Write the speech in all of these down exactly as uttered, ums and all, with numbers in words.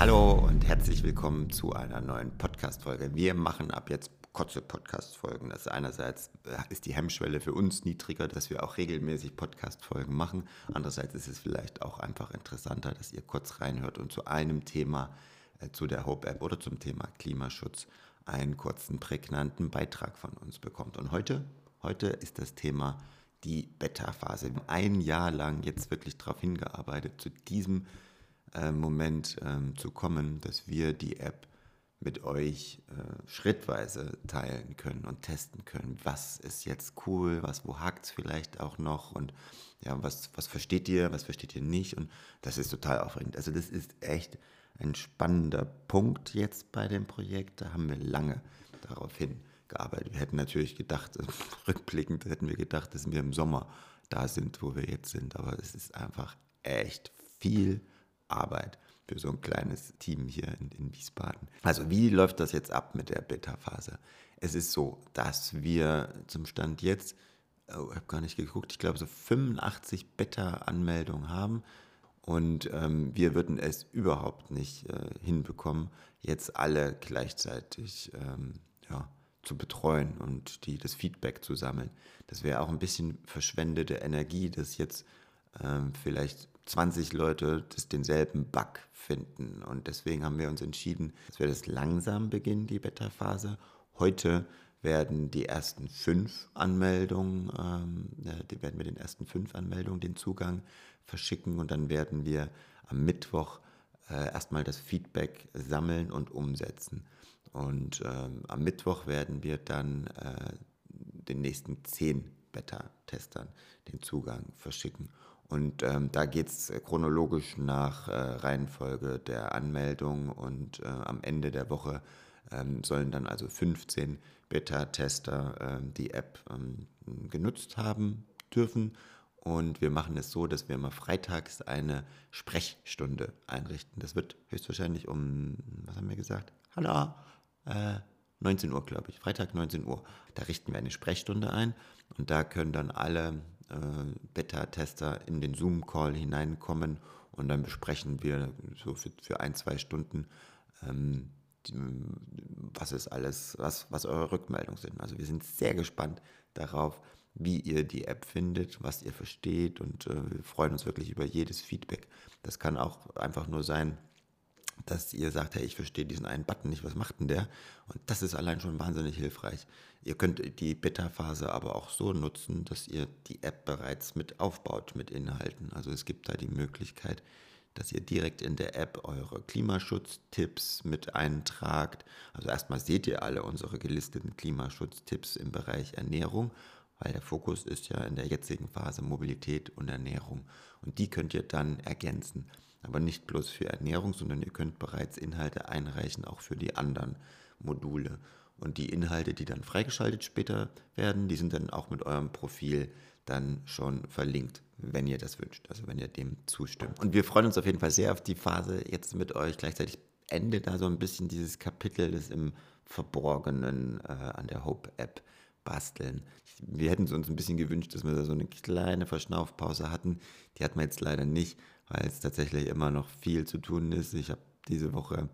Hallo und herzlich willkommen zu einer neuen Podcast-Folge. Wir machen ab jetzt kurze Podcast-Folgen. Das ist einerseits ist die Hemmschwelle für uns niedriger, dass wir auch regelmäßig Podcast-Folgen machen. Andererseits ist es vielleicht auch einfach interessanter, dass ihr kurz reinhört und zu einem Thema, äh, zu der Hope-App oder zum Thema Klimaschutz einen kurzen, prägnanten Beitrag von uns bekommt. Und heute, heute ist das Thema die Beta-Phase. Wir haben ein Jahr lang jetzt wirklich darauf hingearbeitet, zu diesem Moment ähm, zu kommen, dass wir die App mit euch äh, schrittweise teilen können und testen können. Was ist jetzt cool, was, wo hakt es vielleicht auch noch und ja, was, was versteht ihr, was versteht ihr nicht, und das ist total aufregend. Also das ist echt ein spannender Punkt jetzt bei dem Projekt, da haben wir lange darauf hingearbeitet. Wir hätten natürlich gedacht, äh, rückblickend hätten wir gedacht, dass wir im Sommer da sind, wo wir jetzt sind, aber es ist einfach echt viel Arbeit für so ein kleines Team hier in, in Wiesbaden. Also wie läuft das jetzt ab mit der Beta-Phase? Es ist so, dass wir zum Stand jetzt, ich oh, habe gar nicht geguckt, ich glaube so fünfundachtzig Beta-Anmeldungen haben, und ähm, wir würden es überhaupt nicht äh, hinbekommen, jetzt alle gleichzeitig ähm, ja, zu betreuen und die, das Feedback zu sammeln. Das wäre auch ein bisschen verschwendete Energie, das jetzt ähm, vielleicht zwanzig Leute das denselben Bug finden, und deswegen haben wir uns entschieden, dass wir das langsam beginnen, die Beta-Phase. Heute werden die ersten fünf Anmeldungen, ähm, die werden wir den ersten fünf Anmeldungen den Zugang verschicken, und dann werden wir am Mittwoch äh, erstmal das Feedback sammeln und umsetzen. Und ähm, am Mittwoch werden wir dann äh, den nächsten zehn Beta-Testern den Zugang verschicken. Und ähm, da geht es chronologisch nach äh, Reihenfolge der Anmeldung, und äh, am Ende der Woche ähm, sollen dann also fünfzehn Beta-Tester äh, die App ähm, genutzt haben dürfen. Und wir machen es so, dass wir immer freitags eine Sprechstunde einrichten. Das wird höchstwahrscheinlich um, was haben wir gesagt? Hallo, äh, neunzehn Uhr, glaube ich. Freitag neunzehn Uhr. Da richten wir eine Sprechstunde ein, und da können dann alle Beta-Tester in den Zoom-Call hineinkommen, und dann besprechen wir so für, für ein, zwei Stunden, ähm, die, was ist alles, was, was eure Rückmeldungen sind. Also wir sind sehr gespannt darauf, wie ihr die App findet, was ihr versteht, und äh, wir freuen uns wirklich über jedes Feedback. Das kann auch einfach nur sein, dass ihr sagt, hey, ich verstehe diesen einen Button nicht, was macht denn der? Und das ist allein schon wahnsinnig hilfreich. Ihr könnt die Beta-Phase aber auch so nutzen, dass ihr die App bereits mit aufbaut, mit Inhalten. Also es gibt da die Möglichkeit, dass ihr direkt in der App eure Klimaschutztipps mit eintragt. Also erstmal seht ihr alle unsere gelisteten Klimaschutztipps im Bereich Ernährung, weil der Fokus ist ja in der jetzigen Phase Mobilität und Ernährung. Und die könnt ihr dann ergänzen. Aber nicht bloß für Ernährung, sondern ihr könnt bereits Inhalte einreichen, auch für die anderen Module. Und die Inhalte, die dann freigeschaltet später werden, die sind dann auch mit eurem Profil dann schon verlinkt, wenn ihr das wünscht, also wenn ihr dem zustimmt. Und wir freuen uns auf jeden Fall sehr auf die Phase jetzt mit euch. Gleichzeitig endet da so ein bisschen dieses Kapitel des im Verborgenen äh, an der Hope-App basteln. Wir hätten es uns ein bisschen gewünscht, dass wir da so eine kleine Verschnaufpause hatten. Die hatten wir jetzt leider nicht, weil es tatsächlich immer noch viel zu tun ist. Ich habe diese Woche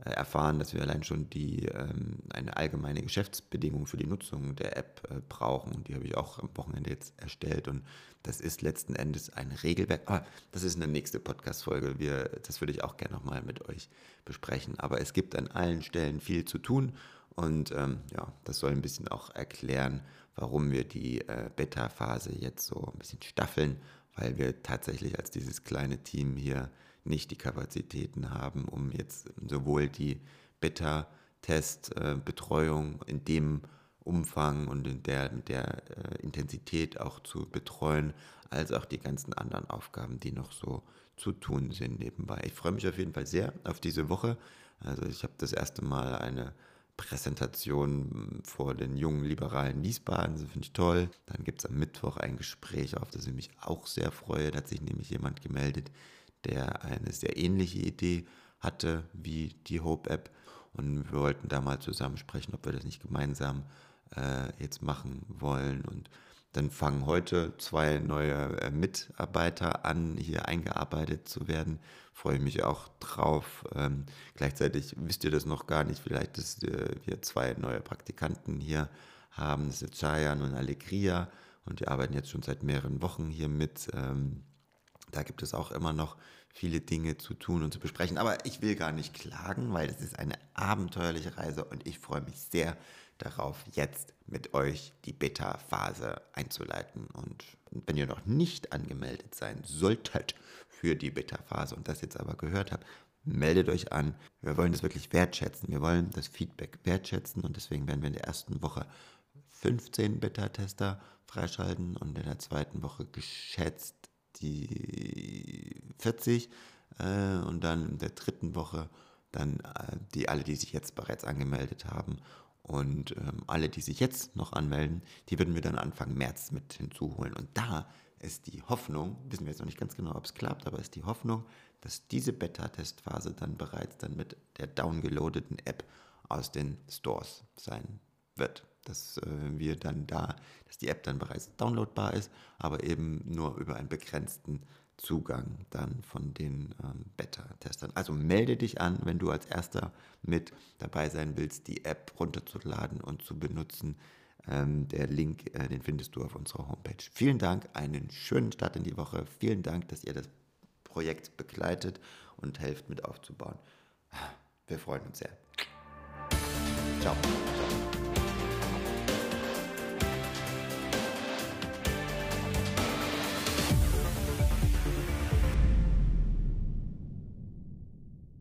äh, erfahren, dass wir allein schon die, ähm, eine allgemeine Geschäftsbedingung für die Nutzung der App äh, brauchen. Und die habe ich auch am Wochenende jetzt erstellt. Und das ist letzten Endes ein Regelwerk. Aber das ist eine nächste Podcast-Folge. Wir, das würde ich auch gerne nochmal mit euch besprechen. Aber es gibt an allen Stellen viel zu tun. Und ähm, ja, das soll ein bisschen auch erklären, warum wir die äh, Beta-Phase jetzt so ein bisschen staffeln, weil wir tatsächlich als dieses kleine Team hier nicht die Kapazitäten haben, um jetzt sowohl die Beta-Test-Betreuung in dem Umfang und in der, mit der Intensität auch zu betreuen, als auch die ganzen anderen Aufgaben, die noch so zu tun sind nebenbei. Ich freue mich auf jeden Fall sehr auf diese Woche. Also ich habe das erste Mal eine Präsentation vor den jungen liberalen Wiesbaden, das finde ich toll. Dann gibt es am Mittwoch ein Gespräch, auf das ich mich auch sehr freue. Da hat sich nämlich jemand gemeldet, der eine sehr ähnliche Idee hatte wie die Hope-App, und wir wollten da mal zusammen sprechen, ob wir das nicht gemeinsam äh, jetzt machen wollen, und Dann fangen heute zwei neue Mitarbeiter an, hier eingearbeitet zu werden. Freue ich mich auch drauf. Ähm, gleichzeitig wisst ihr das noch gar nicht, vielleicht, dass äh, wir zwei neue Praktikanten hier haben. Das ist Chayan und Alegria und die arbeiten jetzt schon seit mehreren Wochen hier mit. Ähm, da gibt es auch immer noch viele Dinge zu tun und zu besprechen. Aber ich will gar nicht klagen, weil es ist eine abenteuerliche Reise und ich freue mich sehr darauf, jetzt mit euch die Beta-Phase einzuleiten. Und wenn ihr noch nicht angemeldet sein solltet für die Beta-Phase und das jetzt aber gehört habt, meldet euch an. Wir wollen das wirklich wertschätzen. Wir wollen das Feedback wertschätzen und deswegen werden wir in der ersten Woche fünfzehn Beta-Tester freischalten und in der zweiten Woche geschätzt die vierzig äh, und dann in der dritten Woche dann äh, die alle, die sich jetzt bereits angemeldet haben. Und ähm, alle, die sich jetzt noch anmelden, die würden wir dann Anfang März mit hinzuholen. Und da ist die Hoffnung, wissen wir jetzt noch nicht ganz genau, ob es klappt, aber ist die Hoffnung, dass diese Beta-Testphase dann bereits dann mit der downgeloadeten App aus den Stores sein wird. Dass äh, wir dann da, dass die App dann bereits downloadbar ist, aber eben nur über einen begrenzten Zugang dann von den ähm, Beta-Testern. Also melde dich an, wenn du als Erster mit dabei sein willst, die App runterzuladen und zu benutzen. Ähm, der Link, äh, den findest du auf unserer Homepage. Vielen Dank, einen schönen Start in die Woche. Vielen Dank, dass ihr das Projekt begleitet und helft mit aufzubauen. Wir freuen uns sehr. Ciao.